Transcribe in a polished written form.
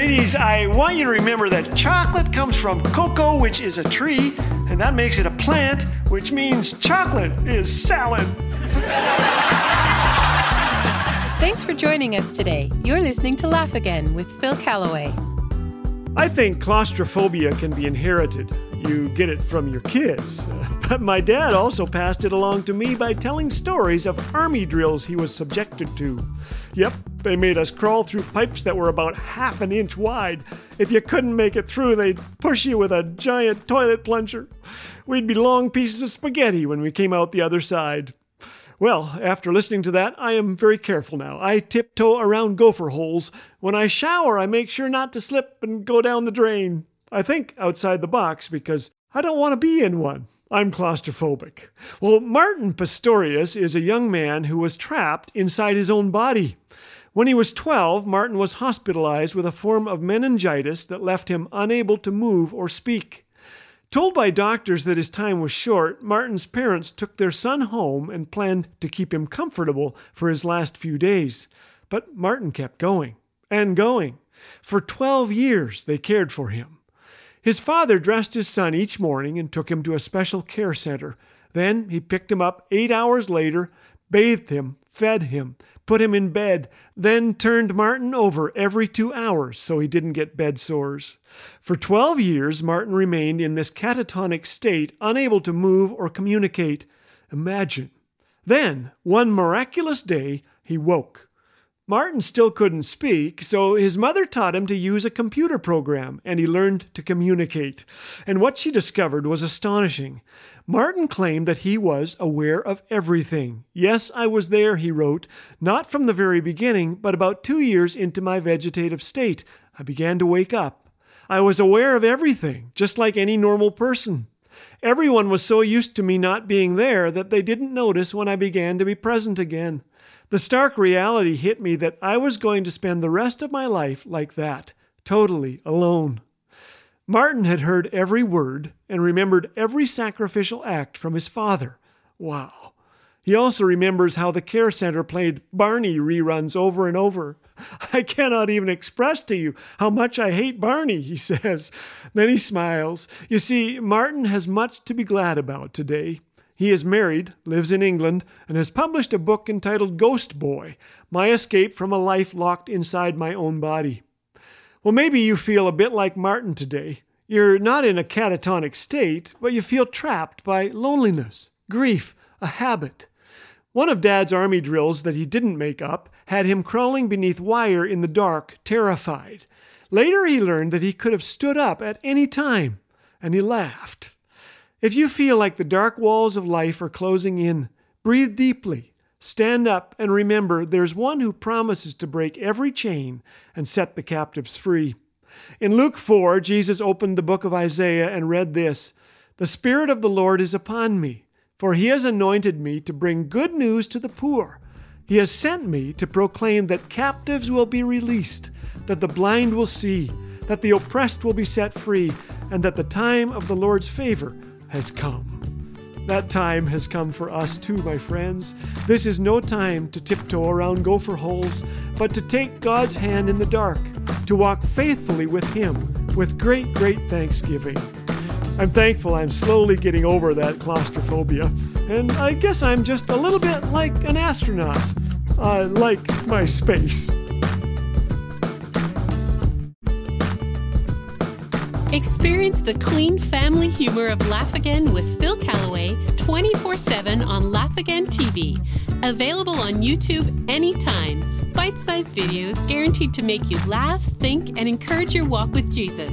Ladies, I want you to remember that chocolate comes from cocoa, which is a tree, and that makes it a plant, which means chocolate is salad. Thanks for joining us today. You're listening to Laugh Again with Phil Callaway. I think claustrophobia can be inherited. You get it from your kids. But my dad also passed it along to me by telling stories of army drills he was subjected to. Yep, they made us crawl through pipes that were about half an inch wide. If you couldn't make it through, they'd push you with a giant toilet plunger. We'd be long pieces of spaghetti when we came out the other side. Well, after listening to that, I am very careful now. I tiptoe around gopher holes. When I shower, I make sure not to slip and go down the drain. I think outside the box because I don't want to be in one. I'm claustrophobic. Well, Martin Pistorius is a young man who was trapped inside his own body. When he was 12, Martin was hospitalized with a form of meningitis that left him unable to move or speak. Told by doctors that his time was short, Martin's parents took their son home and planned to keep him comfortable for his last few days. But Martin kept going and going. For 12 years, they cared for him. His father dressed his son each morning and took him to a special care center. Then he picked him up 8 hours later, bathed him, fed him, put him in bed, then turned Martin over every 2 hours so he didn't get bed sores. For 12 years, Martin remained in this catatonic state, unable to move or communicate. Imagine. Then, one miraculous day, he woke. Martin still couldn't speak, so his mother taught him to use a computer program, and he learned to communicate. And what she discovered was astonishing. Martin claimed that he was aware of everything. Yes, I was there, he wrote, not from the very beginning, but about 2 years into my vegetative state. I began to wake up. I was aware of everything, just like any normal person. Everyone was so used to me not being there that they didn't notice when I began to be present again. The stark reality hit me that I was going to spend the rest of my life like that, totally alone. Martin had heard every word and remembered every sacrificial act from his father. Wow. He also remembers how the care center played Barney reruns over and over. I cannot even express to you how much I hate Barney, he says. Then he smiles. You see, Martin has much to be glad about today. He is married, lives in England, and has published a book entitled Ghost Boy: My Escape from a Life Locked Inside My Own Body. Well, maybe you feel a bit like Martin today. You're not in a catatonic state, but you feel trapped by loneliness, grief, a habit. One of Dad's army drills that he didn't make up had him crawling beneath wire in the dark, terrified. Later he learned that he could have stood up at any time, and he laughed. If you feel like the dark walls of life are closing in, breathe deeply, stand up, and remember there's one who promises to break every chain and set the captives free. In Luke 4, Jesus opened the book of Isaiah and read this, "The Spirit of the Lord is upon me, for he has anointed me to bring good news to the poor. He has sent me to proclaim that captives will be released, that the blind will see, that the oppressed will be set free, and that the time of the Lord's favor has come." That time has come for us too, my friends. This is no time to tiptoe around gopher holes, but to take God's hand in the dark, to walk faithfully with Him with great, great thanksgiving. I'm thankful I'm slowly getting over that claustrophobia, and I guess I'm just a little bit like an astronaut. I like my space. Experience the clean family humor of Laugh Again with Phil Callaway 24/7 on Laugh Again TV. Available on YouTube anytime. Bite-sized videos guaranteed to make you laugh, think, and encourage your walk with Jesus.